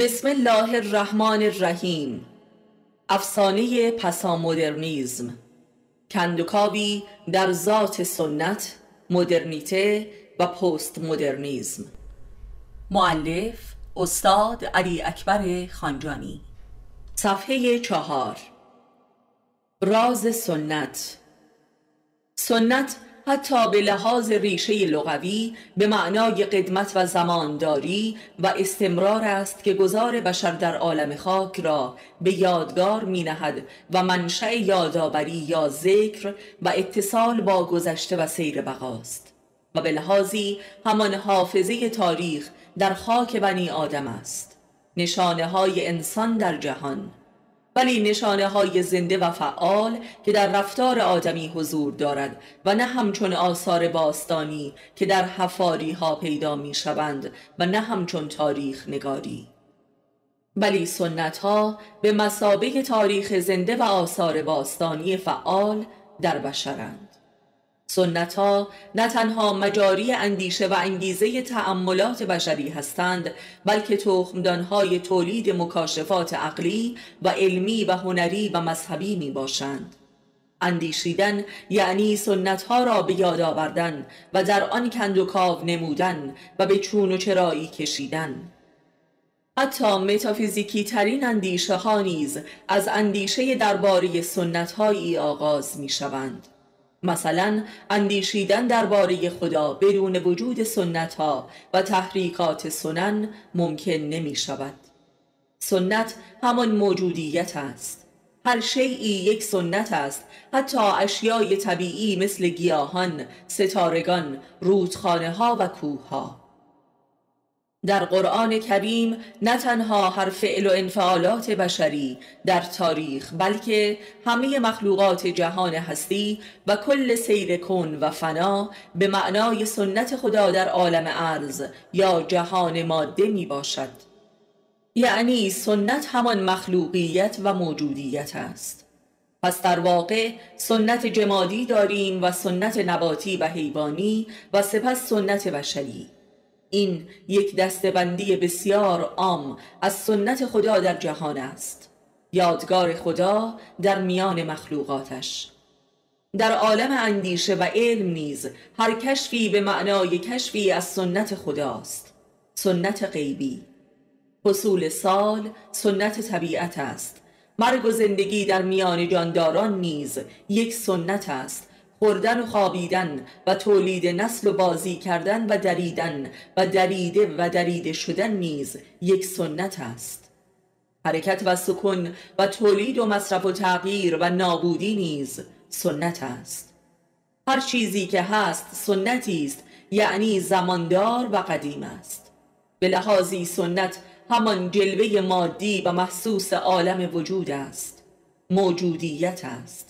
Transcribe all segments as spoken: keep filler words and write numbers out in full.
بسم الله الرحمن الرحیم. افسانه پسامدرنیسم، کندوکاوی در ذات سنت، مدرنیته و پست مدرنیسم. مؤلف استاد علی اکبر خانجانی. صفحه چهار. راز سنت. سنت حتی به لحاظ ریشه لغوی به معنای قدمت و زمانداری و استمرار است که گذار بشر در عالم خاک را به یادگار می نهد و منشأ یادآوری یا ذکر و اتصال با گذشته و سیر بقاست و به لحاظی همان حافظه تاریخ در خاک بنی آدم است، نشانه های انسان در جهان، ولی نشانه های زنده و فعال که در رفتار آدمی حضور دارد و نه همچون آثار باستانی که در حفاری ها پیدا می شوند و نه همچون تاریخ نگاری. ولی سنت ها به مسابق تاریخ زنده و آثار باستانی فعال در بشرند. سنت ها نه تنها مجاری اندیشه و انگیزه تأملات بشری هستند، بلکه تخمدانهای تولید مکاشفات عقلی و علمی و هنری و مذهبی می باشند. اندیشیدن یعنی سنت ها را به یاد آوردن و در آن کندوکاو نمودن و به چون و چرایی کشیدن. حتی متافیزیکی ترین اندیشه ها نیز از اندیشه درباره سنت هایی آغاز می شوند. مثلا اندیشیدن درباره خدا بدون وجود سنت ها و تحریکات سنن ممکن نمی شود. سنت همان موجودیت است. هر شیئی یک سنت است، حتی اشیای طبیعی مثل گیاهان، ستارگان، رودخانه ها و کوه ها. در قرآن کریم نه تنها هر فعل و انفعالات بشری در تاریخ، بلکه همه مخلوقات جهان هستی و کل سیر کون و فنا به معنای سنت خدا در عالم ارض یا جهان ماده می باشد. یعنی سنت همان مخلوقیت و موجودیت است. پس در واقع سنت جمادی داریم و سنت نباتی و حیوانی و سپس سنت بشری. این یک دستبندی بسیار عام از سنت خدا در جهان است، یادگار خدا در میان مخلوقاتش. در عالم اندیشه و علم نیز هر کشفی به معنای کشفی از سنت خداست، سنت غیبی. فصول سال سنت طبیعت است، مرگ و زندگی در میان جانداران نیز یک سنت است، خوردن و خوابیدن و تولید نسل و بازی کردن و دریدن و دریده و دریده شدن نیز یک سنت است. حرکت و سکون و تولید و مصرف و تغییر و نابودی نیز سنت است. هر چیزی که هست سنتی است، یعنی زماندار و قدیم است. به لحاظی سنت همان جلوه مادی و محسوس عالم وجود است، موجودیت است.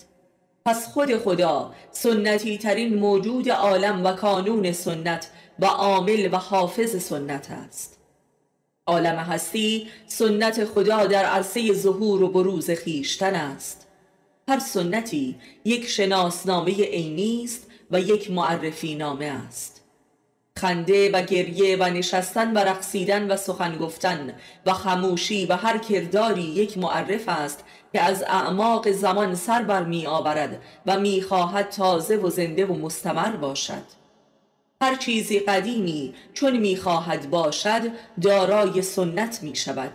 پس خود خدا سنتی ترین موجود عالم و کانون سنت و عامل و حافظ سنت است. عالم هستی سنت خدا در عرصه ظهور و بروز خیشتن است. هر سنتی یک شناسنامه عینی است و یک معرفی نامه است. خنده و گریه و نشستن و رقصیدن و سخن گفتن و خاموشی و هر کرداری یک معرف است که از اعماق زمان سر بر می آورد و می خواهد تازه و زنده و مستمر باشد. هر چیزی قدیمی چون می خواهد باشد دارای سنت می شود.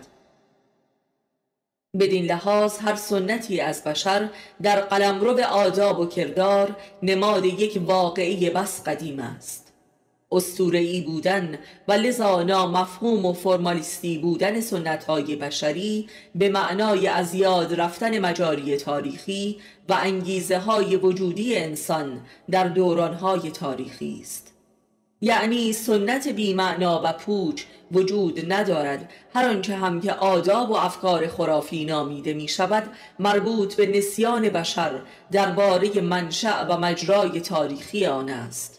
بدین لحاظ هر سنتی از بشر در قلمرو آداب و کردار نماد یک واقعه بس قدیم است. اسطوره‌ای بودن و لذا نامفهوم و فرمالیستی بودن سنت‌های بشری به معنای از یاد رفتن مجاری تاریخی و انگیزه‌های وجودی انسان در دوران‌های تاریخی است. یعنی سنت بی‌معنا و پوچ وجود ندارد. هر آنچه هم که آداب و افکار خرافی نامیده می شود مربوط به نسیان بشر درباره منشأ و مجرای تاریخی آن است.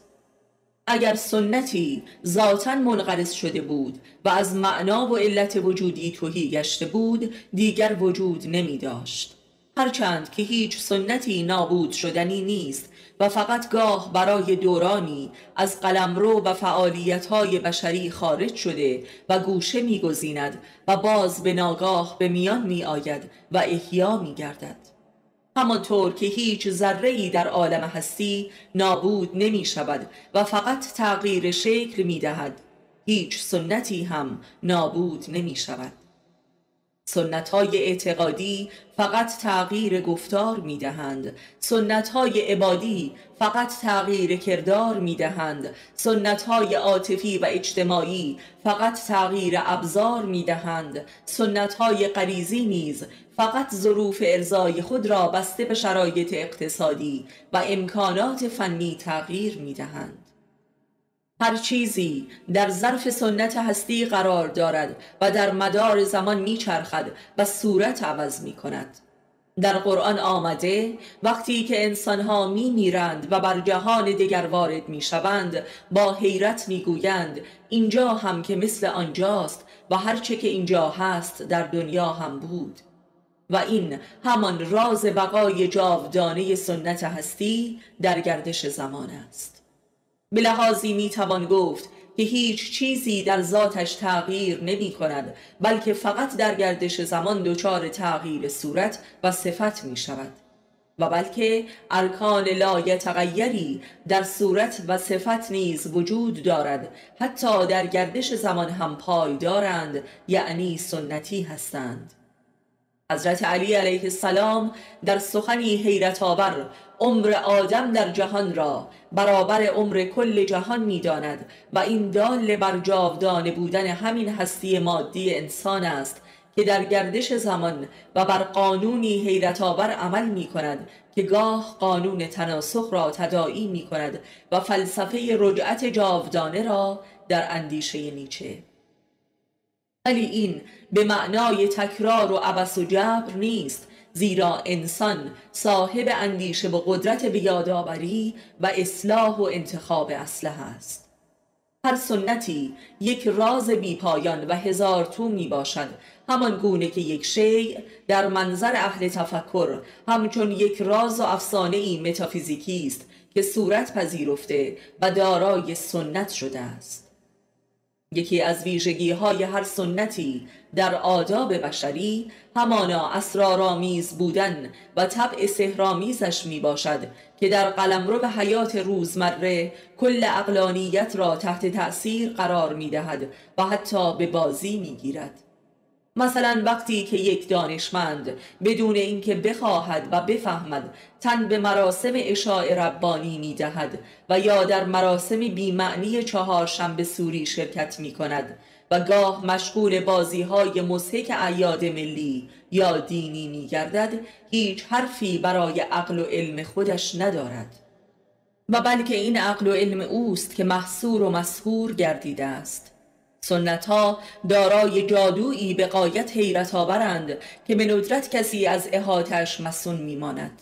اگر سنتی ذاتاً منقرض شده بود و از معنا و علت وجودی تهی گشته بود دیگر وجود نمی داشت. هرچند که هیچ سنتی نابود شدنی نیست و فقط گاه برای دورانی از قلمرو و فعالیت‌های بشری خارج شده و گوشه می‌گزیند و باز به ناگاه به میان می‌آید و احیا می‌گردد. همانطور که هیچ ذره‌ای در عالم هستی نابود نمی‌شود و فقط تغییر شکل می‌دهد، هیچ سنتی هم نابود نمی‌شود. سنت‌های اعتقادی فقط تغییر گفتار می‌دهند، سنت‌های عبادی فقط تغییر کردار می‌دهند، سنت‌های عاطفی و اجتماعی فقط تغییر ابزار می‌دهند، سنت‌های غریزی نیز فقط ظروف ارضای خود را بسته به شرایط اقتصادی و امکانات فنی تغییر می‌دهند. هر چیزی در ظرف سنت هستی قرار دارد و در مدار زمان میچرخد و صورت عوض میکند. در قرآن آمده وقتی که انسانها میمیرند و بر جهان دیگر وارد میشوند با حیرت میگویند اینجا هم که مثل آنجاست و هرچه که اینجا هست در دنیا هم بود. و این همان راز بقای جاودانه سنت هستی در گردش زمان است. به لحاظی میتوان گفت که هیچ چیزی در ذاتش تغییر نمی کند، بلکه فقط در گردش زمان دچار تغییر صورت و صفت می شود و بلکه ارکان لایتغیری در صورت و صفت نیز وجود دارد، حتی در گردش زمان هم پای دارند، یعنی سنتی هستند. حضرت علی علیه السلام در سخنی حیرت‌آور عمر آدم در جهان را برابر عمر کل جهان می‌داند و این دال بر جاودانه بودن همین هستی مادی انسان است که در گردش زمان و بر قانونی حیرت‌آور عمل می‌کند که گاه قانون تناسخ را تداعی می‌کند و فلسفه رجعت جاودانه را در اندیشه نیچه. ولی این به معنای تکرار و عبث و جبر نیست، زیرا انسان صاحب اندیشه و قدرت بیادآوری و اصلاح و انتخاب اصلح است. هر سنتی یک راز بیپایان و هزار تو می باشد، همان گونه که یک شیء در منظر اهل تفکر همچون یک راز و افسانه‌ای متافیزیکی است که صورت پذیرفته و دارای سنت شده است. یکی از ویژگی‌های هر سنتی در آداب بشری همانا اسرارآمیز بودن و طبع سحرآمیزش میباشد که در قلمرو به حیات روزمره کل عقلانیت را تحت تأثیر قرار میدهد و حتی به بازی میگیرد. مثلا وقتی که یک دانشمند بدون اینکه بخواهد و بفهمد تن به مراسم عشاء ربانی میدهد و یا در مراسم بیمعنی چهارشنبه سوری شرکت میکند و گاه مشغول بازیهای مضحک اعیاد ملی یا دینی میگردد، هیچ حرفی برای عقل و علم خودش ندارد و بلکه این عقل و علم اوست که محصور و مسحور گردیده است. سنت‌ها دارای جادویی به غایت حیرت‌آورند که به ندرت کسی از احاطه‌اش مسون می‌ماند.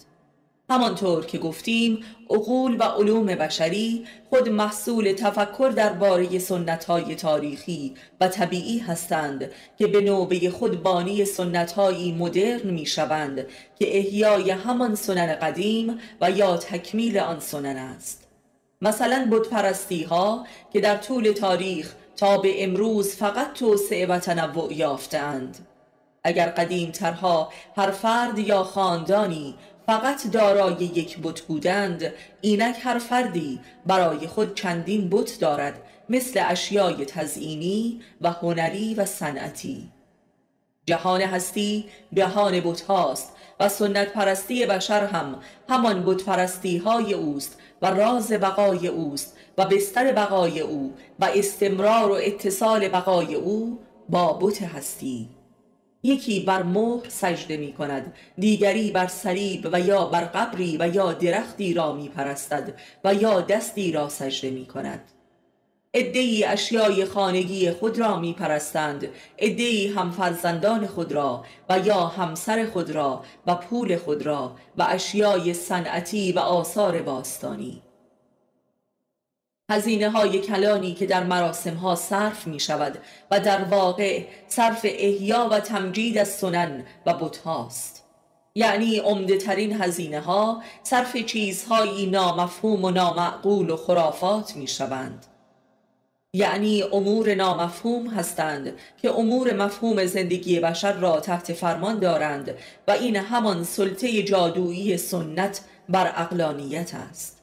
همانطور که گفتیم عقول و علوم بشری خود محصول تفکر درباره سنت‌های تاریخی و طبیعی هستند که به نوبه خود بانی سنت‌های مدرن می‌شوند که احیای همان سنن قدیم و یا تکمیل آن سنن است. مثلا بت‌پرستی‌ها که در طول تاریخ تا به امروز فقط توسعه و تنوع یافته‌اند. اگر قدیم‌ترها هر فرد یا خاندانی فقط دارای یک بت بودند، اینک هر فردی برای خود چندین بت دارد، مثل اشیای تزئینی و هنری و صنعتی. جهان هستی جهان بت‌هاست و سنت پرستی بشر هم همان بت پرستی‌های اوست و راز بقای اوست و بستر بقای او و استمرار و اتصال بقای او با بت هستی. یکی بر مهر سجده می کند، دیگری بر صلیب و یا بر قبری و یا درختی را می پرستد و یا دستی را سجده می کند. عده‌ای اشیای خانگی خود را می پرستند، عده‌ای هم فرزندان خود را و یا همسر خود را و پول خود را و اشیای صنعتی و آثار باستانی. هزینه های کلانی که در مراسم ها صرف می شود و در واقع صرف احیا و تمجید از سنن و بت هاست. یعنی عمده ترین هزینه ها صرف چیزهایی نامفهوم و نامعقول و خرافات می شوند. یعنی امور نامفهوم هستند که امور مفهوم زندگی بشر را تحت فرمان دارند و این همان سلطه جادویی سنت بر عقلانیت است.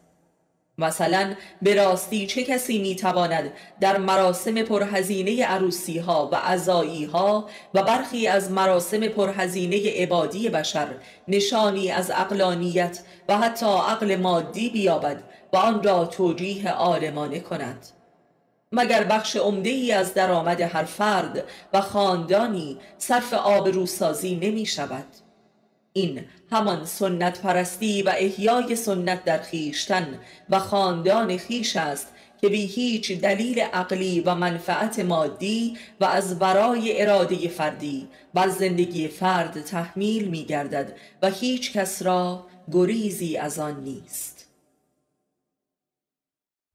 مثلا به راستی چه کسی میتواند در مراسم پرهزینه عروسی ها و عزایی ها و برخی از مراسم پرهزینه عبادی بشر نشانی از عقلانیت و حتی عقل مادی بیابد و آن را توجیه عالمانه کند؟ مگر بخش عمده ای از درآمد هر فرد و خاندانی صرف آبروسازی نمی شود؟ این همان سنت پرستی و احیای سنت در خیشتن و خاندان خیش است که بی هیچ دلیل عقلی و منفعت مادی و از ورای اراده فردی بر زندگی فرد تحمیل می گردد و هیچ کس را گریزی از آن نیست.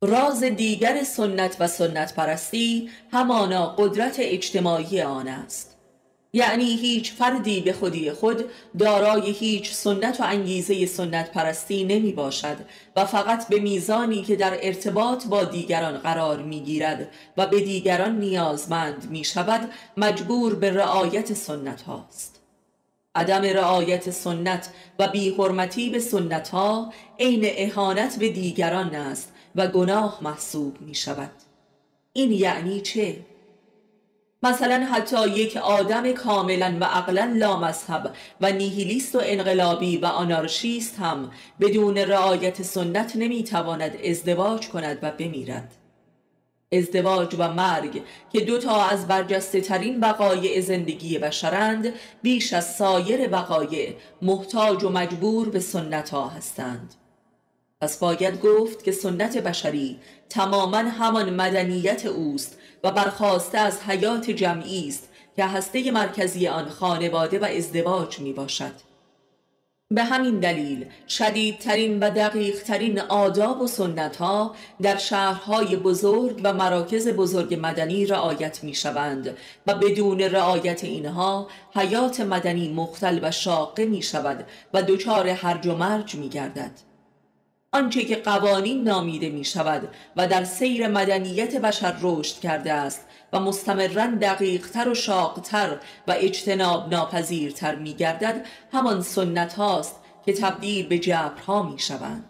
راز دیگر سنت و سنت پرستی همانا قدرت اجتماعی آن است. یعنی هیچ فردی به خودی خود دارای هیچ سنت و انگیزه سنت پرستی نمی باشد و فقط به میزانی که در ارتباط با دیگران قرار می گیرد و به دیگران نیازمند می شود مجبور به رعایت سنت هاست. عدم رعایت سنت و بی‌حرمتی به سنت ها عین اهانت به دیگران است و گناه محسوب می شود. این یعنی چه؟ مثلا حتی یک آدم کاملا و عقلا لامذهب و نیهیلیست و انقلابی و آنارشیست هم بدون رعایت سنت نمی تواند ازدواج کند و بمیرد. ازدواج و مرگ که دو تا از برجسته ترین وقایع زندگی بشرند بیش از سایر وقایع محتاج و مجبور به سنت ها هستند. پس باید گفت که سنت بشری تماما همان مدنیت اوست و برخواسته از حیات جمعی است که هسته مرکزی آن خانواده و ازدواج می باشد. به همین دلیل شدیدترین و دقیقترین آداب و سنتها در شهرهای بزرگ و مراکز بزرگ مدنی رعایت می شوند و بدون رعایت اینها حیات مدنی مختل و شاقه می شود و دچار هرج و مرج می گردد. آنچه که قوانین نامیده می شود و در سیر مدنیت بشر رشد کرده است و مستمراً دقیقتر و شاقتر و اجتناب ناپذیرتر می گردد همان سنت هاست که تبدیل به جبرها می شوند.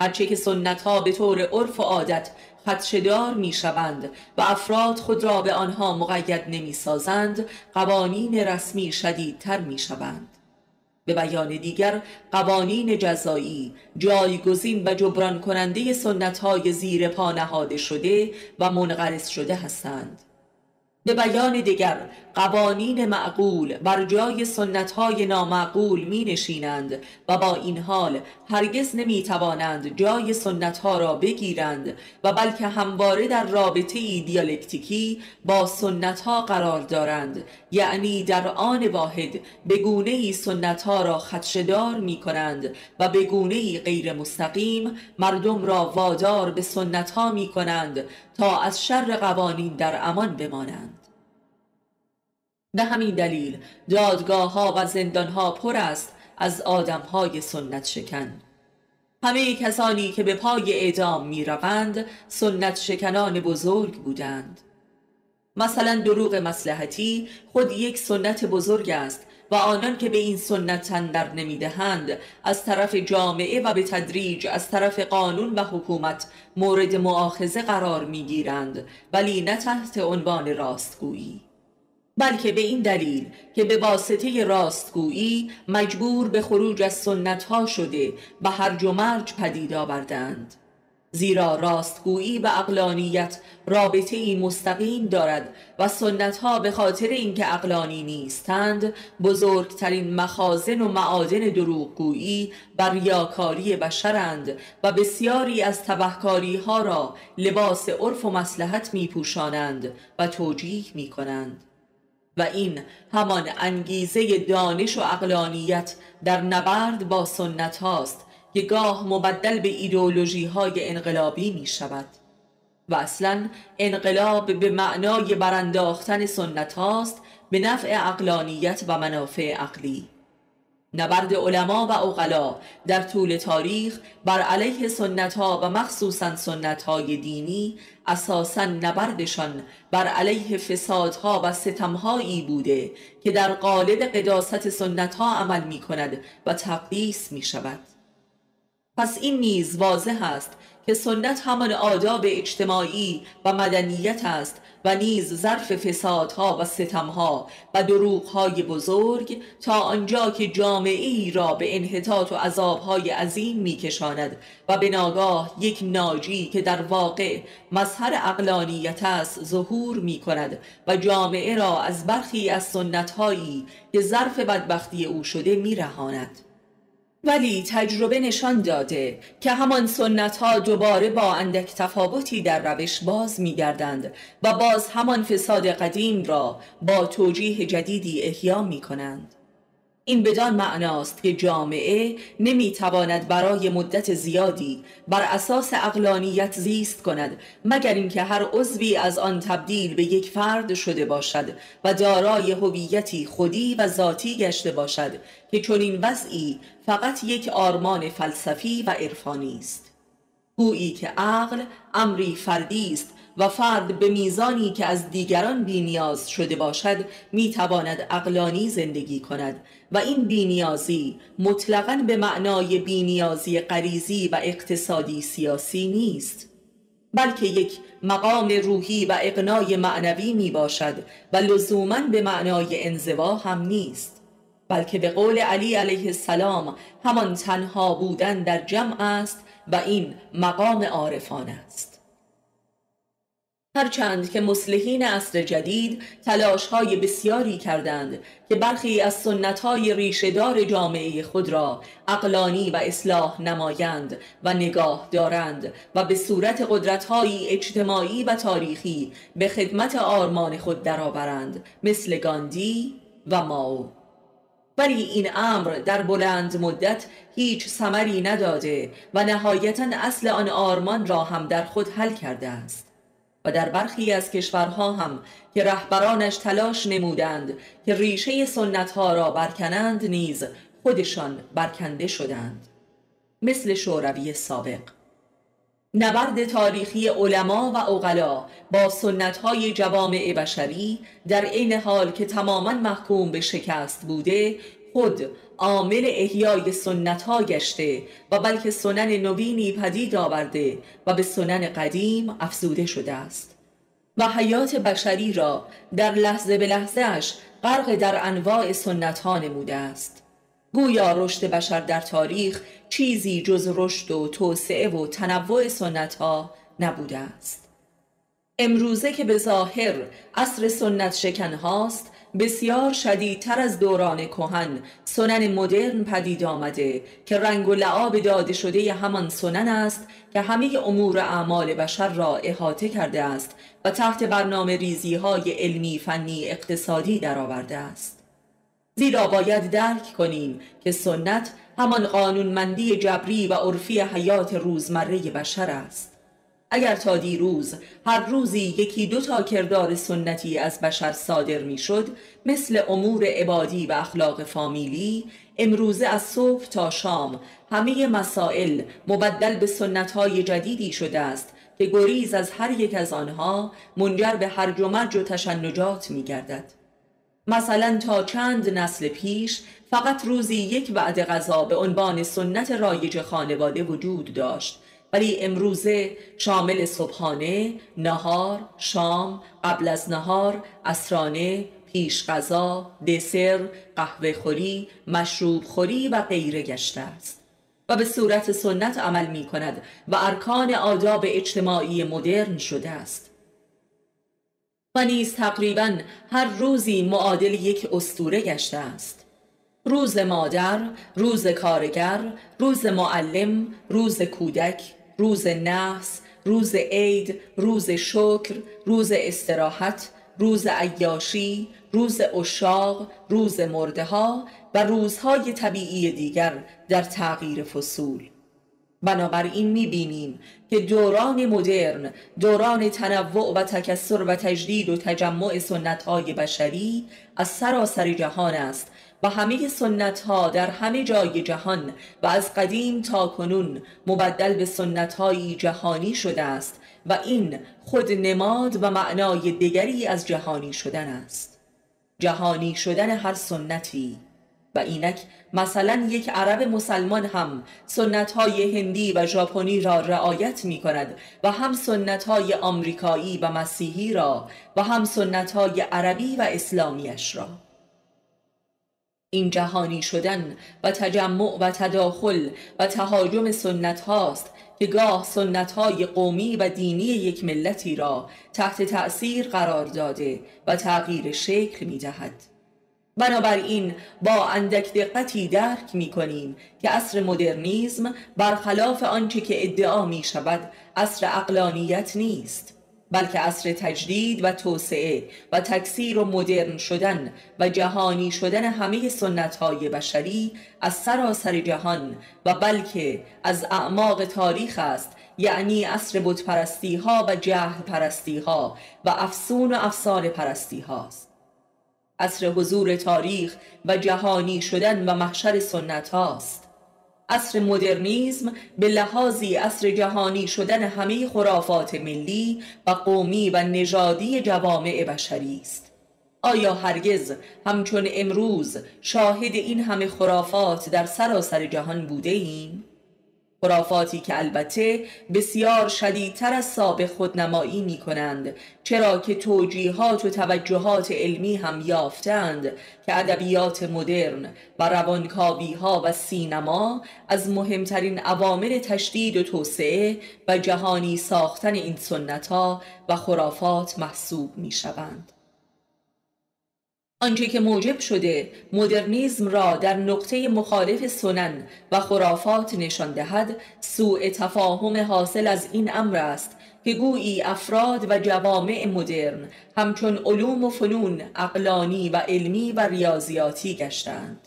هرچه که سنت ها به طور عرف و عادت خدشه‌دار می شوند و افراد خود را به آنها مقید نمی سازند قوانین رسمی شدیدتر می شوند. به بیان دیگر قوانین جزایی جایگزین و جبران کننده سنت‌های زیر پا نهاده شده و منقرض شده هستند. به بیان دیگر قوانین معقول بر جای سنت‌های نامعقول می‌نشینند و با این حال هرگز نمی‌توانند جای سنت‌ها را بگیرند و بلکه همواره در رابطه‌ای دیالکتیکی با سنت‌ها قرار دارند، یعنی در آن واحد به گونه‌ای سنت‌ها را خدشه‌دار می‌کنند و به گونه‌ای غیر مستقیم مردم را وادار به سنت‌ها می‌کنند تا از شر قوانین در امان بمانند. به همین دلیل دادگاه ها و زندان ها پر است از آدم های سنت شکن. همه کسانی که به پای اعدام می روند سنت شکنان بزرگ بودند. مثلا دروغ مصلحتی خود یک سنت بزرگ است و آنان که به این سنت تندر نمی دهند از طرف جامعه و به تدریج از طرف قانون و حکومت مورد مؤاخذه قرار می گیرند، ولی نه تحت عنوان راستگویی، بلکه به این دلیل که به واسطه راستگویی مجبور به خروج از سنت‌ها شده و هرج و مرج پدید آوردند. زیرا راستگویی و عقلانیت رابطه‌ای مستقیم دارد و سنت‌ها به خاطر اینکه عقلانی نیستند بزرگترین مخازن و معادن دروغگویی و ریاکاری بشرند و بسیاری از تبهکاری‌ها را لباس عرف و مصلحت می‌پوشانند و توجیه می‌کنند. و این همان انگیزه دانش و عقلانیت در نبرد با سنت هاست که گاه مبدل به ایدئولوژی های انقلابی می شود و اصلا انقلاب به معنای برانداختن سنت هاست به نفع عقلانیت و منافع عقلی. نبرد علما و عقلا در طول تاریخ بر علیه سنت ها و مخصوصا سنت های دینی اساساً نبردشان بر علیه فسادها و ستمهایی بوده که در قالب قداست سنت ها عمل می کند و تقدیس می شود. پس این نیز واضح است که سنت همان آداب اجتماعی و مدنیت است و نیز ظرف فسادها و ستمها و دروغهای بزرگ تا آنجا که جامعه‌ای را به انحطاط و عذابهای عظیم می‌کشاند و به ناگاه یک ناجی که در واقع مظهر عقلانیت است ظهور می‌کند و جامعه را از برخی از سنت‌هایی که ظرف بدبختی او شده می‌رهاند. ولی تجربه نشان داده که همان سنت‌ها دوباره با اندک تفاوتی در روش باز می‌گردند و باز همان فساد قدیم را با توجیه جدیدی احیا می‌کنند. این بدان معناست که جامعه نمی‌تواند برای مدت زیادی بر اساس عقلانیت زیست کند مگر اینکه هر عضوی از آن تبدیل به یک فرد شده باشد و دارای هویتی خودی و ذاتی گشته باشد که چنین وضعی فقط یک آرمان فلسفی و عرفانی است. گویی که عقل امری فردی است و فرد به میزانی که از دیگران بینیاز شده باشد میتواند عقلانی زندگی کند و این بینیازی مطلقاً به معنای بینیازی غریزی و اقتصادی سیاسی نیست، بلکه یک مقام روحی و اقناع معنوی میباشد و لزوماً به معنای انزوا هم نیست، بلکه به قول علی علیه السلام همان تنها بودن در جمع است و این مقام عارفان است. هرچند که مصلحین عصر جدید تلاش‌های بسیاری کردند که برخی از سنت‌های ریشه‌دار جامعه خود را عقلانی و اصلاح نمایند و نگاه دارند و به صورت قدرت‌های اجتماعی و تاریخی به خدمت آرمان خود درآورند، مثل گاندی و مائو. ولی این امر در بلند مدت هیچ ثمری نداده و نهایتاً اصل آن آرمان را هم در خود حل کرده است. و در برخی از کشورها هم که رهبرانش تلاش نمودند که ریشه سنت‌ها را برکنند نیز خودشان برکنده شدند، مثل شوروی سابق. نبرد تاریخی علما و عقلا با سنت‌های جوامع بشری در عین حال که تماماً محکوم به شکست بوده، خود عامل احیای سنت‌ها گشته و بلکه سنن نوینی پدید آورده و به سنن قدیم افزوده شده است و حیات بشری را در لحظه به لحظه‌اش غرق در انواع سنت‌ها نموده است. گویا رشد بشر در تاریخ چیزی جز رشد و توسعه و تنوع سنت‌ها نبوده است. امروزه که به ظاهر عصر سنت شکن هاست، بسیار شدیدتر از دوران کهن سنن مدرن پدید آمده که رنگ و لعاب داده شده همان سنن است که همه امور اعمال بشر را احاطه کرده است و تحت برنامه ریزی های علمی، فنی، اقتصادی درآورده است. زیرا باید درک کنیم که سنت همان قانونمندی جبری و عرفی حیات روزمره بشر است. اگر تا دیروز هر روزی یکی دو تا کردار سنتی از بشر صادر میشد، مثل امور عبادی و اخلاق فامیلی، امروزه از صبح تا شام همه مسائل مبدل به سنت‌های جدیدی شده است که گریز از هر یک از آنها منجر به هرج و مرج و تشنجات می‌گردد. مثلا تا چند نسل پیش فقط روزی یک وعده غذا به عنوان سنت رایج خانواده وجود داشت، ولی امروزه شامل صبحانه، نهار، شام، قبل از نهار، عصرانه، پیش غذا، دسر، قهوه خوری، مشروب خوری و غیره گشته است و به صورت سنت عمل می کند و ارکان آداب اجتماعی مدرن شده است. و نیز تقریباً هر روزی معادل یک اسطوره گشته است. روز مادر، روز کارگر، روز معلم، روز کودک، روز نحس، روز عید، روز شکر، روز استراحت، روز عیاشی، روز عشاق، روز مرده ها و روزهای طبیعی دیگر در تغییر فصول. بنابراین می‌بینیم که دوران مدرن، دوران تنوع و تکثر و تجدید و تجمع سنت‌های بشری از سراسر جهان است و همه سنت‌ها در همه جای جهان و از قدیم تا کنون مبدل به سنت‌های جهانی شده است و این خود نماد و معنای دیگری از جهانی شدن است. جهانی شدن هر سنتی و اینک مثلا یک عرب مسلمان هم سنت‌های هندی و ژاپنی را رعایت می کند و هم سنت‌های آمریکایی و مسیحی را و هم سنت‌های عربی و اسلامیش را. این جهانی شدن و تجمع و تداخل و تهاجم سنت هاست که گاه سنت های قومی و دینی یک ملتی را تحت تأثیر قرار داده و تغییر شکل می دهد. بنابراین با اندک دقتی درک می کنیم که عصر مدرنیزم برخلاف آنچه که ادعا می شود عصر عقلانیت نیست، بلکه عصر تجدید و توسعه و تکثیر و مدرن شدن و جهانی شدن همه سنت‌های بشری از سراسر جهان و بلکه از اعماق تاریخ است، یعنی عصر بت‌پرستی‌ها و جهل پرستی‌ها و افسون و افسانه پرستی‌هاست. عصر حضور تاریخ و جهانی شدن و محشر سنت‌هاست. عصر مدرنیزم به لحاظی عصر جهانی شدن همه خرافات ملی و قومی و نژادی جوامع بشری است. آیا هرگز همچون امروز شاهد این همه خرافات در سراسر جهان بوده ایم؟ خرافاتی که البته بسیار شدیدتر از سابق خودنمایی می کنند، چرا که توجیهات و توجهات علمی هم یافتند که ادبیات مدرن و روانکاوی ها و سینما از مهمترین عوامل تشدید و توسعه و جهانی ساختن این سنت ها و خرافات محسوب می شوند. آنچه که موجب شده مدرنیزم را در نقطه مخالف سنن و خرافات نشان دهد، سوء تفاهم حاصل از این امر است که گویی افراد و جوامع مدرن همچون علوم و فنون عقلانی و علمی و ریاضیاتی گشتند،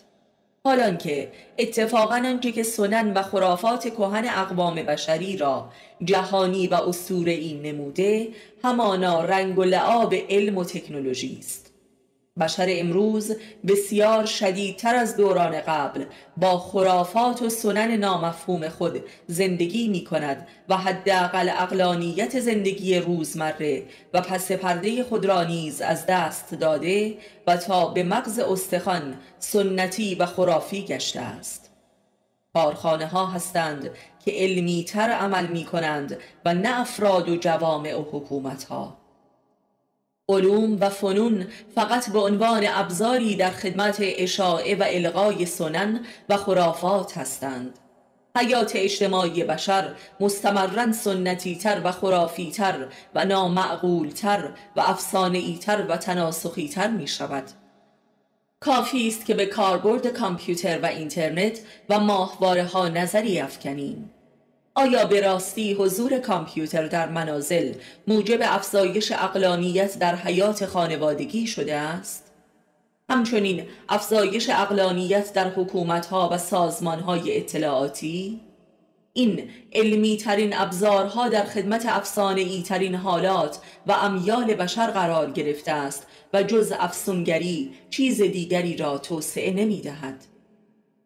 حالانکه اتفاقاً آنچه که سنن و خرافات کهن اقوام بشری را جهانی و اسطوره‌ای نموده، همانا رنگ و لعاب علم و تکنولوژی است. بشر امروز بسیار شدیدتر از دوران قبل با خرافات و سنن نامفهوم خود زندگی می کند و حداقل عقلانیت زندگی روزمره و پس پرده خود را نیز از دست داده و تا به مغز استخوان سنتی و خرافی گشته است. کارخانه ها هستند که علمی تر عمل می کنند و نه افراد و جوامع و حکومت ها. علوم و فنون فقط به عنوان ابزاری در خدمت اشاعه و الغای سنن و خرافات هستند. حیات اجتماعی بشر مستمراً سنتی تر و خرافی تر و نامعقول تر و افسانه‌ای تر و تناسخی تر می شود. کافی است که به کاربرد کامپیوتر و اینترنت و ماهواره ها نظری افکنیم. آیا به راستی حضور کامپیوتر در منازل موجب افزایش عقلانیت در حیات خانوادگی شده است؟ همچنین افزایش عقلانیت در حکومت‌ها و سازمان‌های اطلاعاتی؟ این علمی ترین ابزارها در خدمت افسانه‌ای ترین حالات و امیال بشر قرار گرفته است و جز افسونگری چیز دیگری را توسعه نمی‌دهد.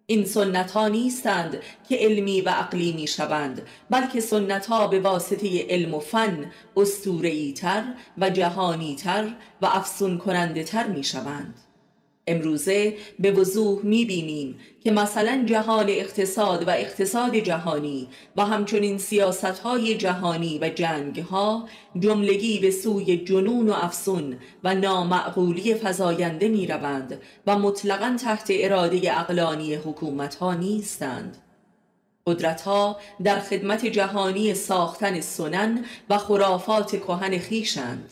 این سنت ها نیستند که علمی و عقلی می شوند، بلکه سنت ها به واسطه علم و فن اسطوره‌ای تر و جهانی تر و افسون کننده تر می شوند. امروزه به وضوح می بینیم که مثلا جهان اقتصاد و اقتصاد جهانی و همچنین سیاست های جهانی و جنگ ها جملگی به سوی جنون و افسون و نامعقولی فزاینده می روند و مطلقاً تحت اراده عقلانی حکومت ها نیستند. قدرت ها در خدمت جهانی ساختن سنن و خرافات کهن خویشند.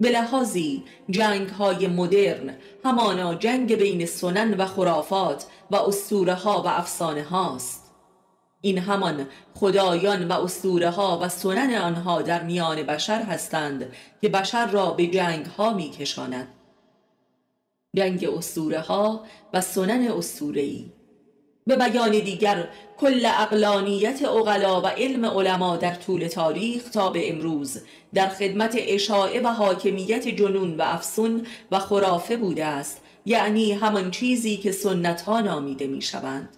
به لحاظی جنگ های مدرن همانا جنگ بین سنن و خرافات و اسطوره ها و افسانه هاست. این همان خدایان و اسطوره ها و سنن آنها در میان بشر هستند که بشر را به جنگ ها می کشاند. جنگ اسطوره ها و سنن اسطوره‌ای، به بیان دیگر کل عقلانیت عقلا و علم علما در طول تاریخ تا به امروز در خدمت اشاعه و حاکمیت جنون و افسون و خرافه بوده است، یعنی همان چیزی که سنت ها نامیده می شوند.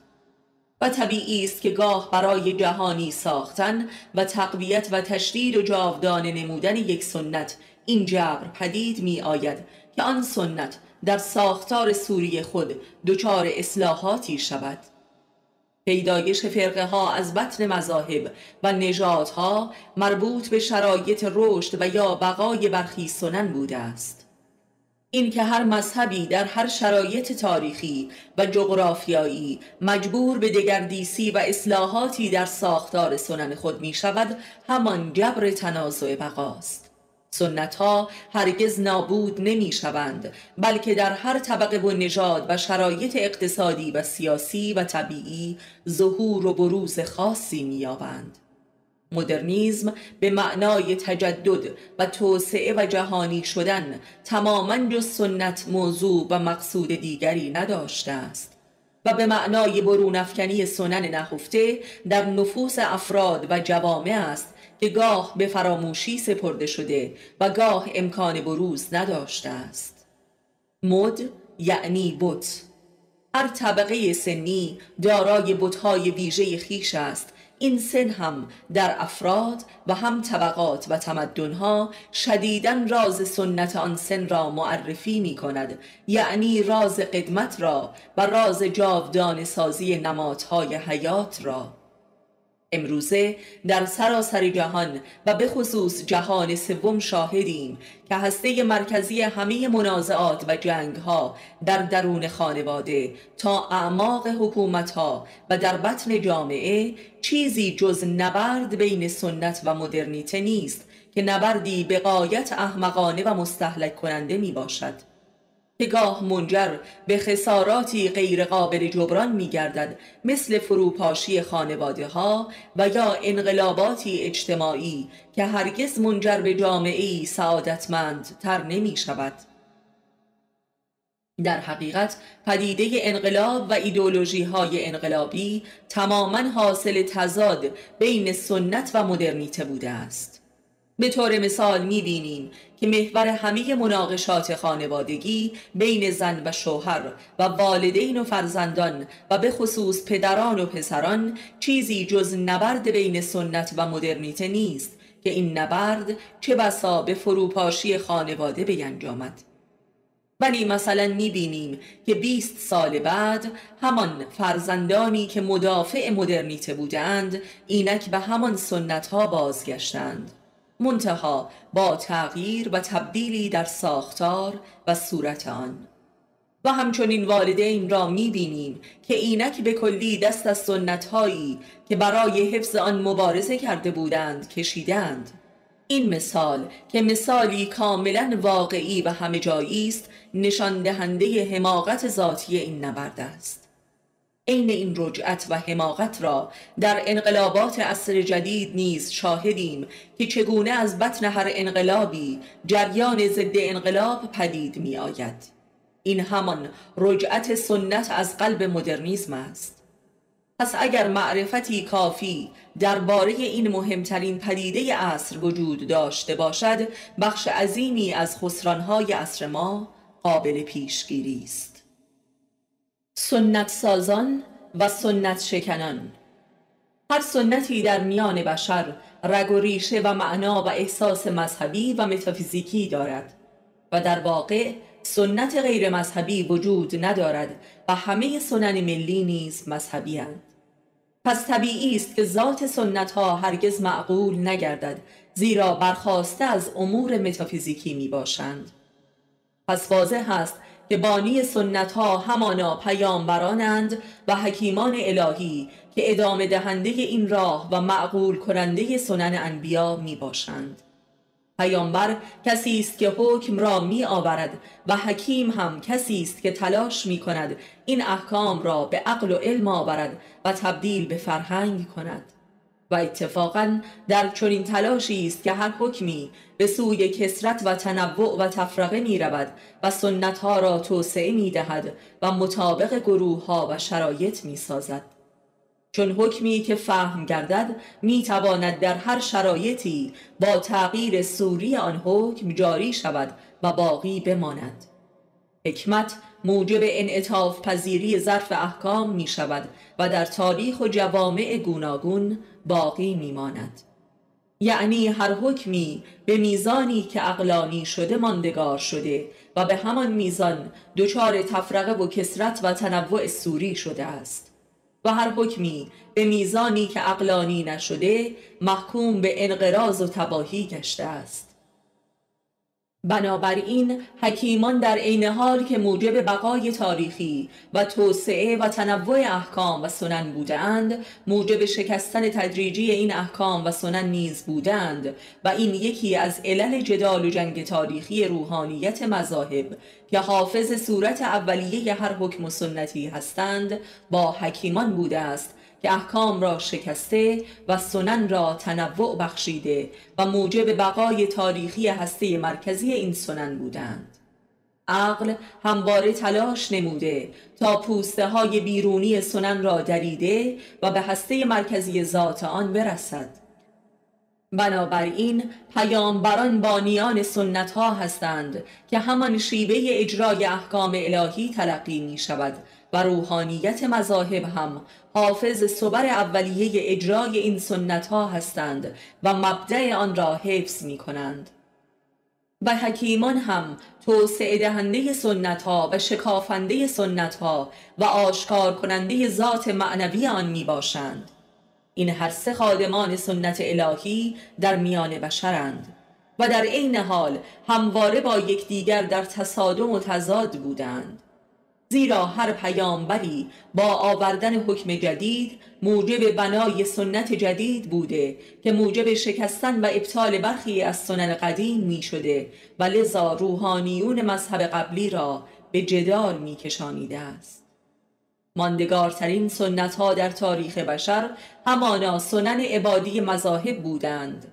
و طبیعی است که گاه برای جهانی ساختن و تقویت و تشدید و جاودانه نمودن یک سنت این جبر پدید می آید که آن سنت در ساختار سوری خود دچار اصلاحاتی شود. پیدایش فرقه ها از بطن مذاهب و نژادها مربوط به شرایط رشد و یا بقای برخی سنن بوده است. این که هر مذهبی در هر شرایط تاریخی و جغرافیایی مجبور به دگردیسی و اصلاحاتی در ساختار سنن خود می شود، همان جبر تنازع بقاست. سنت ها هرگز نابود نمی شوند، بلکه در هر طبقه و نژاد و شرایط اقتصادی و سیاسی و طبیعی ظهور و بروز خاصی می یابند. مدرنیزم به معنای تجدد و توسعه و جهانی شدن تماماً جز سنت موضوع و مقصود دیگری نداشته است و به معنای برون‌افکنی سنن نهفته در نفوس افراد و جوامع است که گاه به فراموشی سپرده شده و گاه امکان بروز نداشته است. مد یعنی بت. هر طبقه سنی دارای بت‌های ویژه خویش است. این سن هم در افراد و هم طبقات و تمدنها شدیداً راز سنت آن سن را معرفی می کند، یعنی راز قدمت را و راز جاودان سازی نمادهای حیات را. امروزه در سراسر جهان و به خصوص جهان سوم شاهدیم که هسته مرکزی همه منازعات و جنگها در درون خانواده تا اعماق حکومتها و در بطن جامعه چیزی جز نبرد بین سنت و مدرنیته نیست که نبردی به غایت احمقانه و مستهلک کننده می باشد که گاه منجر به خساراتی غیر قابل جبران می گردد، مثل فروپاشی خانواده ها و یا انقلاباتی اجتماعی که هرگز منجر به جامعه‌ای سعادتمند تر نمی شود. در حقیقت پدیده انقلاب و ایدئولوژی های انقلابی تماماً حاصل تضاد بین سنت و مدرنیته بوده است. به طور مثال می‌بینیم که محور همه مناقشات خانوادگی بین زن و شوهر و والدین و فرزندان و به خصوص پدران و پسران چیزی جز نبرد بین سنت و مدرنیته نیست که این نبرد چه بسا به فروپاشی خانواده بینجامد. ولی مثلا می‌بینیم که بیست سال بعد همان فرزندانی که مدافع مدرنیته بودند اینک به همان سنت‌ها بازگشتند، منتها با تغییر و تبدیلی در ساختار و صورت آن. و همچنین والدین را می‌بینیم که اینک به کلی دست از سنت‌هایی که برای حفظ آن مبارزه کرده بودند کشیدند. این مثال که مثالی کاملاً واقعی و همه جایی است، نشان دهنده حماقت ذاتی این نبرد است. عین این رجعت و حماقت را در انقلابات عصر جدید نیز شاهدیم که چگونه از بطن هر انقلابی جریان ضد انقلاب پدید می آید. این همان رجعت سنت از قلب مدرنیسم است. پس اگر معرفتی کافی درباره این مهمترین پدیده عصر وجود داشته باشد، بخش عظیمی از خسرانهای عصر ما قابل پیشگیری است. سنت سازان و سنت شکنان. هر سنتی در میان بشر رگ و ریشه و معنا و احساس مذهبی و متافیزیکی دارد و در واقع سنت غیر مذهبی وجود ندارد و همه سنن ملی نیز مذهبی اند. پس طبیعی است که ذات سنت ها هرگز معقول نگردد، زیرا برخواسته از امور متافیزیکی می باشند. پس واضح هست که بانی سنت ها همانا پیامبرانند و حکیمان الهی که ادامه دهنده این راه و معقول کننده سنن انبیا می باشند. پیامبر کسی است که حکم را می آورد و حکیم هم کسی است که تلاش می کند این احکام را به عقل و علم آورد و تبدیل به فرهنگ کند. و اتفاقاً در چنین تلاشی است که هر حکمی به سوی کثرت و تنوع و تفرقه می رود و سنتها را توسعه می دهد و مطابق گروه ها و شرایط می سازد. چون حکمی که فهم گردد می تواند در هر شرایطی با تغییر سوری آن حکم جاری شود و باقی بماند. حکمت موجب انعطاف پذیری ظرف احکام می شود و در تاریخ و جوامع گوناگون باقی می ماند. یعنی هر حکمی به میزانی که عقلانی شده ماندگار شده و به همان میزان دچار تفرقه و کثرت و تنوع سوری شده است و هر حکمی به میزانی که عقلانی نشده محکوم به انقراض و تباهی گشته است. بنابراین حکیمان در عین حال که موجب بقای تاریخی و توسعه و تنوع احکام و سنن بودند، موجب شکستن تدریجی این احکام و سنن نیز بودند و این یکی از علل جدال و جنگ تاریخی روحانیت مذاهب که حافظ صورت اولیه هر حکم و سنتی هستند با حکیمان بوده است که احکام را شکسته و سنن را تنوع بخشیده و موجب بقای تاریخی هسته مرکزی این سنن بودند. عقل همواره تلاش نموده تا پوسته های بیرونی سنن را دریده و به هسته مرکزی ذات آن برسد. بنابراین پیامبران بانیان سنت ها هستند که همان شیوه اجرای احکام الهی تلقی می شود و روحانیت مذاهب هم حافظ صبر اولیه اجرای این سنت ها هستند و مبدأ آن را حفظ می کنند و حکیمان هم توسعه دهنده سنت ها و شکافنده سنت ها و آشکار کننده ذات معنوی آن می باشند. این هر سه خادمان سنت الهی در میان بشرند و در عین حال همواره با یکدیگر در تصادم و تضاد بودند، زیرا هر پیامبری با آوردن حکم جدید موجب بنای سنت جدید بوده که موجب شکستن و ابطال برخی از سنن قدیم می شده و لذا روحانیون مذهب قبلی را به جدال می کشانیده است. ماندگارترین سنت ها در تاریخ بشر همانا سنن عبادی مذاهب بودند.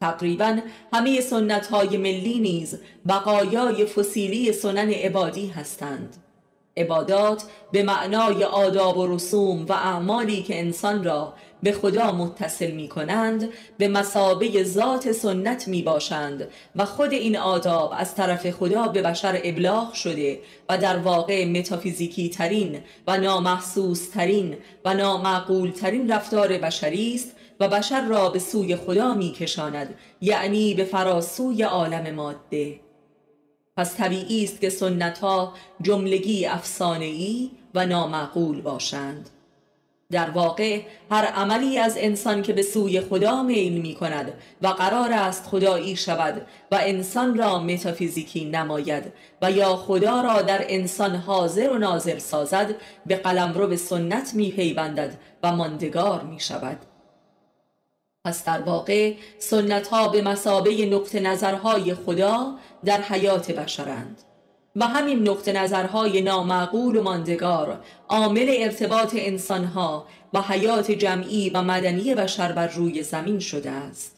تقریبا همه سنت های ملی نیز بقایای فسیلی سنن عبادی هستند. عبادات به معنای آداب و رسوم و اعمالی که انسان را به خدا متصل می کنند به مثابه ذات سنت می باشند و خود این آداب از طرف خدا به بشر ابلاغ شده و در واقع متافیزیکی ترین و نامحسوس ترین و نامعقول ترین رفتار بشری است و بشر را به سوی خدا می کشاند، یعنی به فراسوی عالم ماده. پس طبیعی است که سنت‌ها جملگی افسانه‌ای و نامعقول باشند. در واقع هر عملی از انسان که به سوی خدا میل می کند و قرار است خدایی شود و انسان را متافیزیکی نماید و یا خدا را در انسان حاضر و ناظر سازد به قلمرو به سنت می پیوندد و ماندگار می شود. پس در واقع سنت ها به مثابه نقطه نظرهای خدا در حیات بشرند و همین نقطه نظرهای نامعقول و ماندگار عامل ارتباط انسانها با حیات جمعی و مدنی بشر بر روی زمین شده است.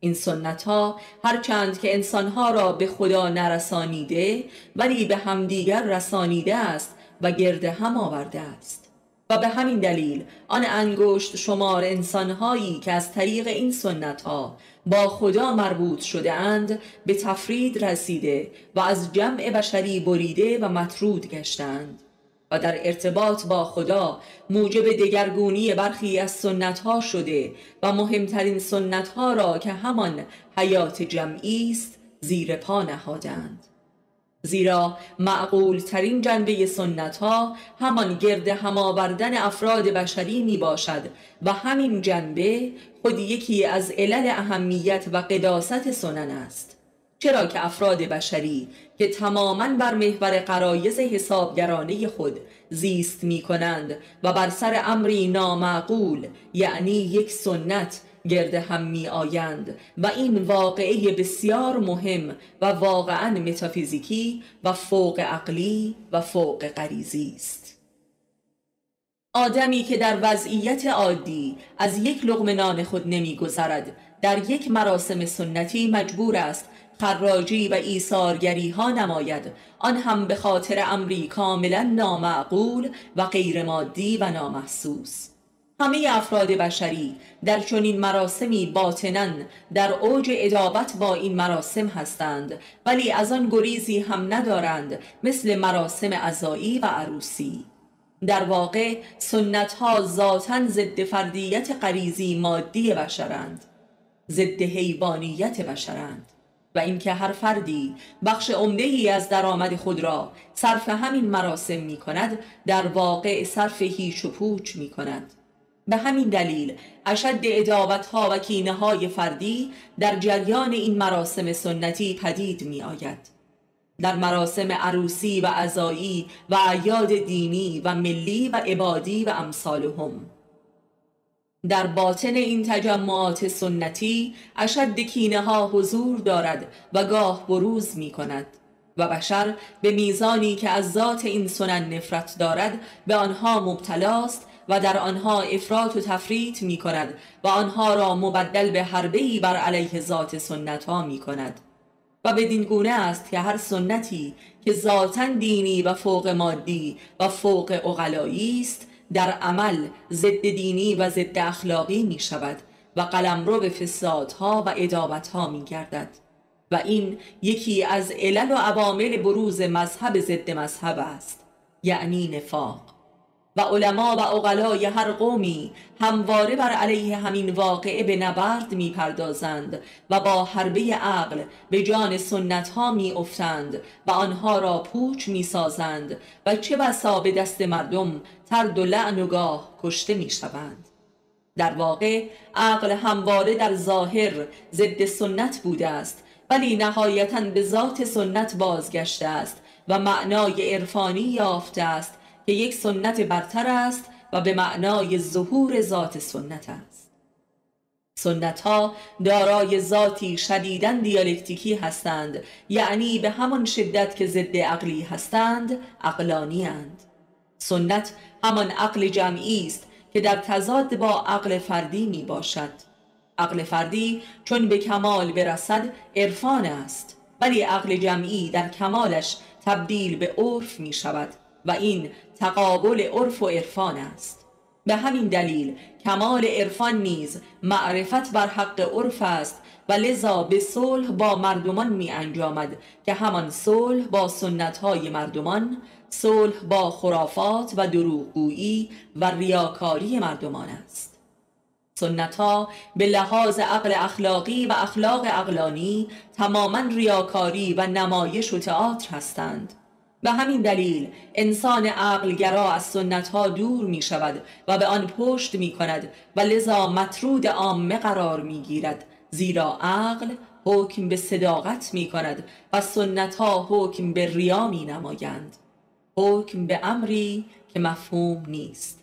این سنت ها هرچند که انسانها را به خدا نرسانیده ولی به همدیگر رسانیده است و گرد هم آورده است و به همین دلیل آن انگشت شمار انسانهایی که از طریق این سنت‌ها با خدا مربوط شده اند به تفرید رسیده و از جمع بشری بریده و مطرود گشتند و در ارتباط با خدا موجب دگرگونی برخی از سنت‌ها شده و مهمترین سنت‌ها را که همان حیات جمعی است زیر پا نهادند. زیرا معقول ترین جنبه سنت ها همان گرد هم آوردن افراد بشری می باشد و همین جنبه خود یکی از علل اهمیت و قداست سنن است، چرا که افراد بشری که تماماً بر محور غرایز حسابگرانه خود زیست می کنند و بر سر امری نامعقول یعنی یک سنت گرد هم می آیند و این واقعه بسیار مهم و واقعاً متافیزیکی و فوق عقلی و فوق غریزی است. آدمی که در وضعیت عادی از یک لقمه نان خود نمیگذرد، در یک مراسم سنتی مجبور است خراجی و ایثارگری ها نماید، آن هم به خاطر امری کاملا نامعقول و غیر مادی و نامحسوس. همه افراد بشری در چنین مراسمی باطناً در اوج عداوت با این مراسم هستند، ولی از آن گریزی هم ندارند، مثل مراسم عزایی و عروسی. در واقع سنت ها ذاتاً ضد فردیت غریزی مادی بشرند، ضد حیوانیت بشرند، و اینکه هر فردی بخش عمده‌ای از درآمد خود را صرف همین مراسم می کند، در واقع صرف هیچ و پوچ می کند. به همین دلیل اشد عداوت‌ها و کینه‌های فردی در جریان این مراسم سنتی پدید می‌آید. در مراسم عروسی و عزایی و اعیاد دینی و ملی و عبادی و امثالهم، در باطن این تجمعات سنتی اشد کینه‌ها حضور دارد و گاه بروز می‌کند و بشر به میزانی که از ذات این سنن نفرت دارد به آنها مبتلاست و در آنها افراط و تفریط می کند و آنها را مبدل به حربه‌ای بر علیه ذات سنت ها می کند. و بدین گونه است که هر سنتی که ذاتاً دینی و فوق مادی و فوق عقلایی است، در عمل ضد دینی و ضد اخلاقی می شود و قلمرو به فسادها و عداوتها می گردد. و این یکی از علل و عوامل بروز مذهب ضد مذهب است، یعنی نفاق. و علما و عقلای هر قومی همواره بر علیه همین واقعه به نبرد میپردازند و با حربه عقل به جان سنت ها می افتند و آنها را پوچ می سازند و چه بسا به دست مردم ترد و لعن و گاه کشته می شوند. در واقع عقل همواره در ظاهر ضد سنت بوده است، ولی نهایتاً به ذات سنت بازگشته است و معنای عرفانی یافته است که یک سنت برتر است و به معنای ظهور ذات سنت است. سنت ها دارای ذاتی شدیداً دیالکتیکی هستند، یعنی به همان شدت که ضد عقلی هستند، عقلانی اند. سنت همان عقل جمعی است که در تضاد با عقل فردی می باشد. عقل فردی چون به کمال برسد عرفان است، ولی عقل جمعی در کمالش تبدیل به عرف می شود و این تقابل عرف و عرفان است. به همین دلیل کمال عرفان نیز معرفت بر حق عرف است و لذا به صلح با مردمان می انجامد که همان صلح با سنت‌های مردمان، صلح با خرافات و دروغگویی و ریاکاری مردمان است. سنت‌ها به لحاظ عقل اخلاقی و اخلاق عقلانی تماماً ریاکاری و نمایش و تئاتر هستند. به همین دلیل انسان عقلگرا از سنت ها دور می شود و به آن پشت می کند و لذا مطرود عامه قرار می گیرد، زیرا عقل حکم به صداقت می کند و سنت ها حکم به ریا می نمایند، حکم به امری که مفهوم نیست.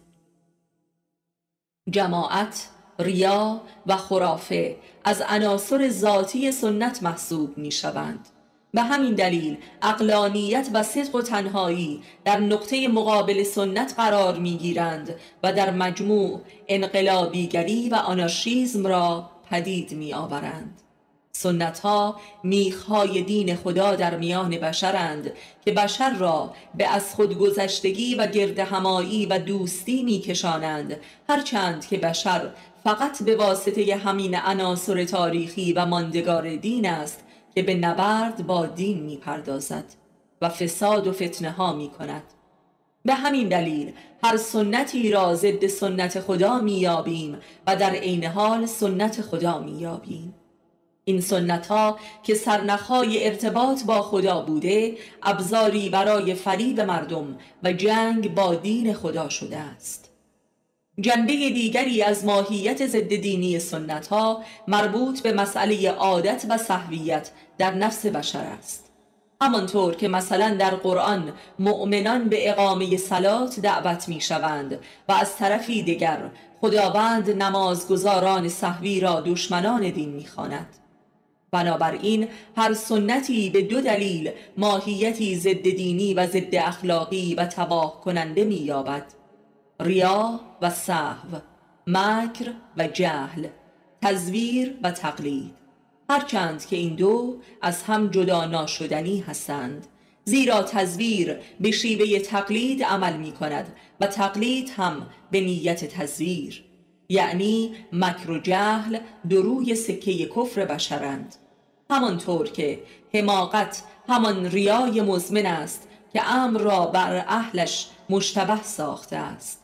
جماعت، ریا و خرافه از عناصر ذاتی سنت محسوب می شوند. به همین دلیل عقلانیت و صدق و تنهایی در نقطه مقابل سنت قرار می‌گیرند و در مجموع انقلابیگری و آنارشیزم را پدید می‌آورند. سنت‌ها میخ‌های دین خدا در میان بشرند که بشر را به از خودگذشتگی و گردهمایی و دوستی می‌کشانند، هرچند که بشر فقط به واسطه همین عناصر تاریخی و ماندگار دین است که به نبرد با دین می پردازد و فساد و فتنه ها می کند. به همین دلیل هر سنتی را ضد سنت خدا می یابیم و در عین حال سنت خدا می یابیم. این سنت ها که سرنخهای ارتباط با خدا بوده، ابزاری برای فریب مردم و جنگ با دین خدا شده است. جنبه دیگری از ماهیت ضد دینی سنت ها مربوط به مسئله عادت و سهویت در نفس بشر است. همانطور که مثلا در قرآن مؤمنان به اقامه صلات دعوت می شوند و از طرفی دیگر خداوند نمازگزاران سهوی را دشمنان دین می خواند. بنابراین هر سنتی به دو دلیل ماهیتی ضد دینی و ضد اخلاقی و تباه کننده می یابد ریا و سهو، مکر و جهل، تزویر و تقلید، هرچند که این دو از هم جدا ناشدنی هستند، زیرا تزویر به شیوه تقلید عمل می کند و تقلید هم به نیت تزویر، یعنی مکر و جهل دو روی سکه کفر بشرند. همانطور که حماقت همان ریای مزمن است که امر را بر اهلش مشتبه ساخته است.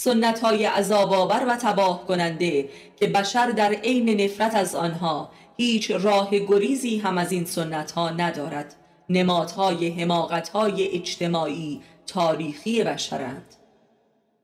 سنت‌های عذاب‌آور و تباه کننده که بشر در عین نفرت از آنها هیچ راه گریزی هم از این سنت‌ها ندارد، نمادهای حماقت‌های اجتماعی تاریخی بشرند.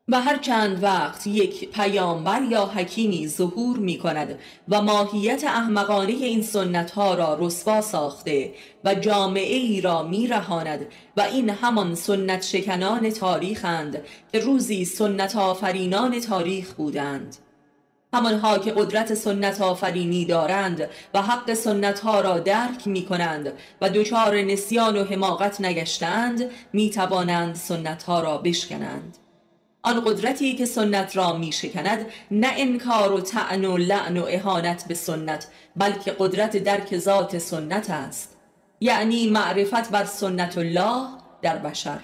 و هر چند وقت یک پیامبر یا حکیمی ظهور می کند و ماهیت احمقانه این سنت‌ها را رسوا ساخته و جامعه ای را می رهاند و این همان سنت شکنان تاریخند که روزی سنت آفرینان تاریخ بودند. همانها که قدرت سنت آفرینی دارند و حق سنت ها را درک می کنند و دچار نسیان و حماقت نگشتند، می توانند سنت ها را بشکنند. آن قدرتی که سنت را می شکند نه انکار و طعن و لعن و اهانت به سنت، بلکه قدرت درک ذات سنت است، یعنی معرفت بر سنت الله در بشر.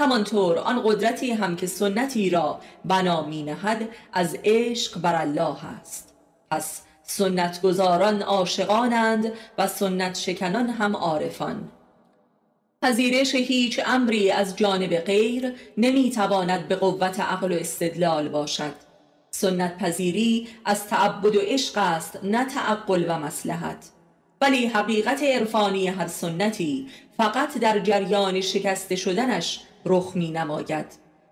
همانطور آن قدرتی هم که سنتی را بنا می نهد از عشق بر الله است. پس سنت گزاران عاشقانند و سنت شکنان هم عارفان. پذیرش هیچ امری از جانب غیر نمیتواند به قوت عقل و استدلال باشد. سنت پذیری از تعبد و عشق است، نه تعقل و مصلحت. ولی حقیقت عرفانی هر سنتی فقط در جریان شکست شدنش رخ می نماید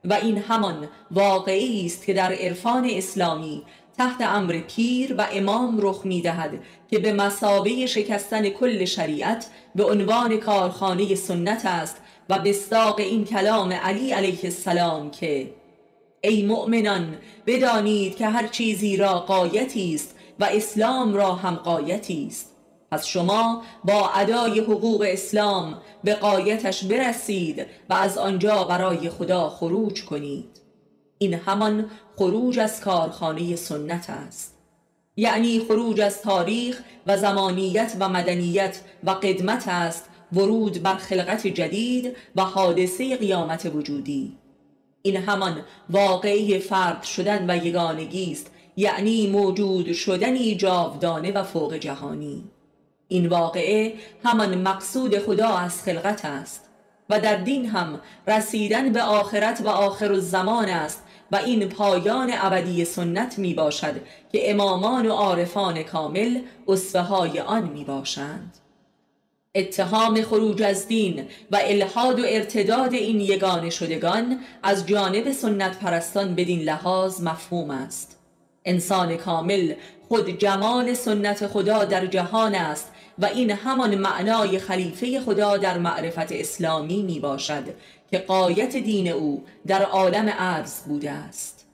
و این همان واقعی است که در عرفان اسلامی تحت امر پیر و امام رخ می دهد که به مثابه شکستن کل شریعت به عنوان کارخانه سنت است و مصداق این کلام علی علیه السلام که ای مؤمنان بدانید که هر چیزی را غایتی است و اسلام را هم غایتی است، پس شما با ادای حقوق اسلام به غایتش برسید و از آنجا برای خدا خروج کنید. این همان خروج از کارخانه سنت است، یعنی خروج از تاریخ و زمانیت و مدنیت و قدمت است، ورود بر خلقت جدید و حادثه قیامت وجودی. این همان واقعه فرد شدن و یگانگی است، یعنی موجود شدنی جاودانه و فوق جهانی. این واقعه همان مقصود خدا از خلقت است و در دین هم رسیدن به آخرت و آخر الزمان است و این پایان ابدی سنت می باشد که امامان و عارفان کامل اسوه های آن می باشند. اتهام خروج از دین و الحاد و ارتداد این یگانه شدگان از جانب سنت پرستان بدین لحاظ مفهوم است. انسان کامل خود جمال سنت خدا در جهان است و این همان معنای خلیفه خدا در معرفت اسلامی می باشد که غایت دین او در عالم عرض بوده است.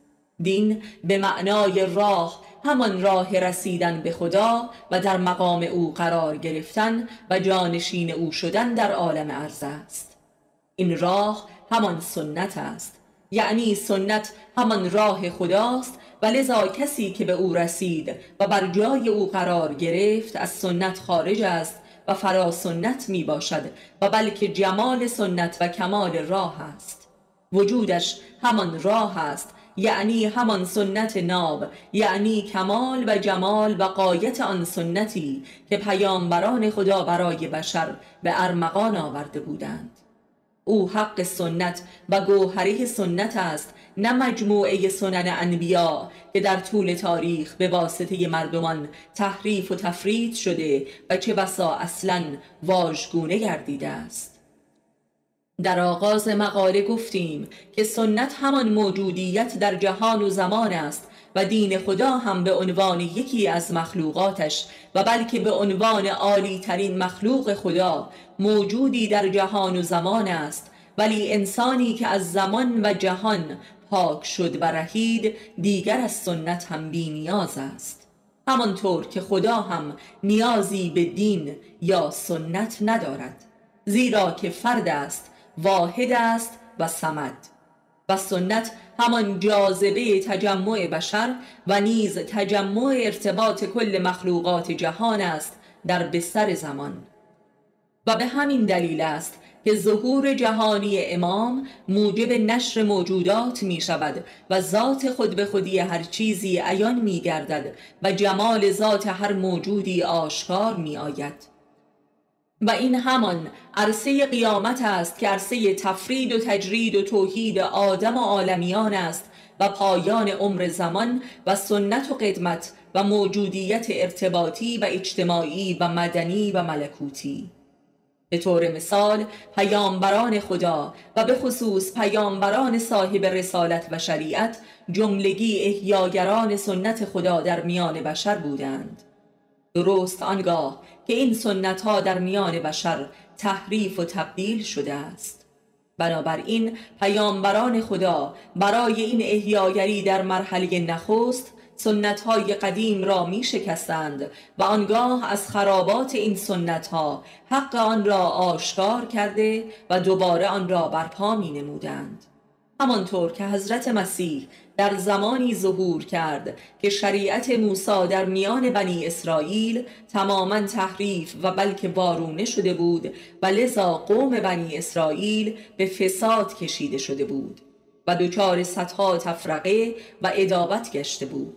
دین به معنای راه، همان راه رسیدن به خدا و در مقام او قرار گرفتن و جانشین او شدن در عالم عرض است. این راه همان سنت است، یعنی سنت همان راه خداست و لذا کسی که به او رسید و بر جای او قرار گرفت از سنت خارج است و فرا سنت می باشد و بلکه جمال سنت و کمال راه است. وجودش همان راه است، یعنی همان سنت ناب، یعنی کمال و جمال و غایت آن سنتی که پیامبران خدا برای بشر به ارمغان آورده بودند. او حق سنت و گوهره سنت است، نه مجموعه سنن انبیا که در طول تاریخ به واسطه مردمان تحریف و تفرید شده و چه بسا اصلاً واژگونه گردیده است. در آغاز مقاله گفتیم که سنت همان موجودیت در جهان و زمان است و دین خدا هم به عنوان یکی از مخلوقاتش و بلکه به عنوان عالی ترین مخلوق خدا موجودی در جهان و زمان است، ولی انسانی که از زمان و جهان پاک شد و رهید دیگر از سنت هم بی نیاز است، همانطور که خدا هم نیازی به دین یا سنت ندارد، زیرا که فرد است، واحد است و صمد. و سنت همان جاذبه تجمع بشر و نیز تجمع ارتباط کل مخلوقات جهان است در بستر زمان. و به همین دلیل است که ظهور جهانی امام موجب نشر موجودات می شود و ذات خود به خودی هر چیزی عیان می گردد و جمال ذات هر موجودی آشکار می آید. و این همان عرصه قیامت است که عرصه تفرید و تجرید و توحید آدم و عالمیان است و پایان عمر زمان و سنت و قدمت و موجودیت ارتباطی و اجتماعی و مدنی و ملکوتی. به طور مثال پیامبران خدا و به خصوص پیامبران صاحب رسالت و شریعت جملگی احیاگران سنت خدا در میان بشر بودند. درست آنگاه که این سنت ها در میان بشر تحریف و تبدیل شده است، بنابراین پیامبران خدا برای این احیاگری در مرحله نخست سنت های قدیم را می شکستند و آنگاه از خرابات این سنت ها حق آن را آشکار کرده و دوباره آن را برپا می نمودند. همانطور که حضرت مسیح در زمانی ظهور کرد که شریعت موسی در میان بنی اسرائیل تماما تحریف و بلکه وارونه شده بود و لذا قوم بنی اسرائیل به فساد کشیده شده بود و دچار صدها تفرقه و عداوت گشته بود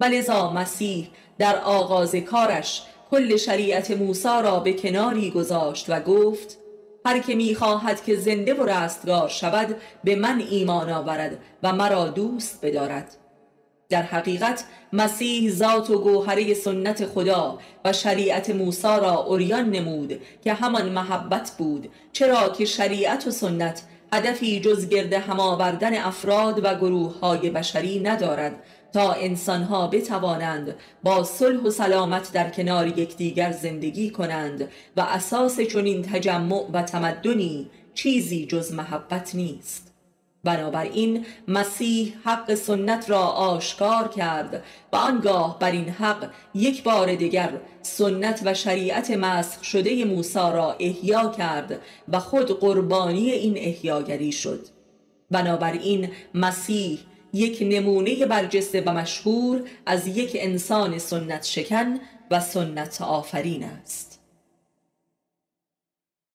و لذا مسیح در آغاز کارش کل شریعت موسی را به کناری گذاشت و گفت: هر که می‌خواهد که زنده و رستگار شود به من ایمان آورد و مرا دوست بدارد. در حقیقت مسیح ذات و گوهره سنت خدا و شریعت موسی را عریان نمود که همان محبت بود، چرا که شریعت و سنت هدفی جز گرد هم آوردن افراد و گروه‌های بشری ندارد تا انسانها بتوانند با صلح و سلامت در کنار یکدیگر زندگی کنند و اساس چنین تجمع و تمدنی چیزی جز محبت نیست. بنابراین مسیح حق سنت را آشکار کرد و آنگاه بر این حق یک بار دیگر سنت و شریعت مسخ شده موسی را احیا کرد و خود قربانی این احیاگری شد. بنابراین مسیح یک نمونه برجسته و مشهور از یک انسان سنت شکن و سنت آفرین است.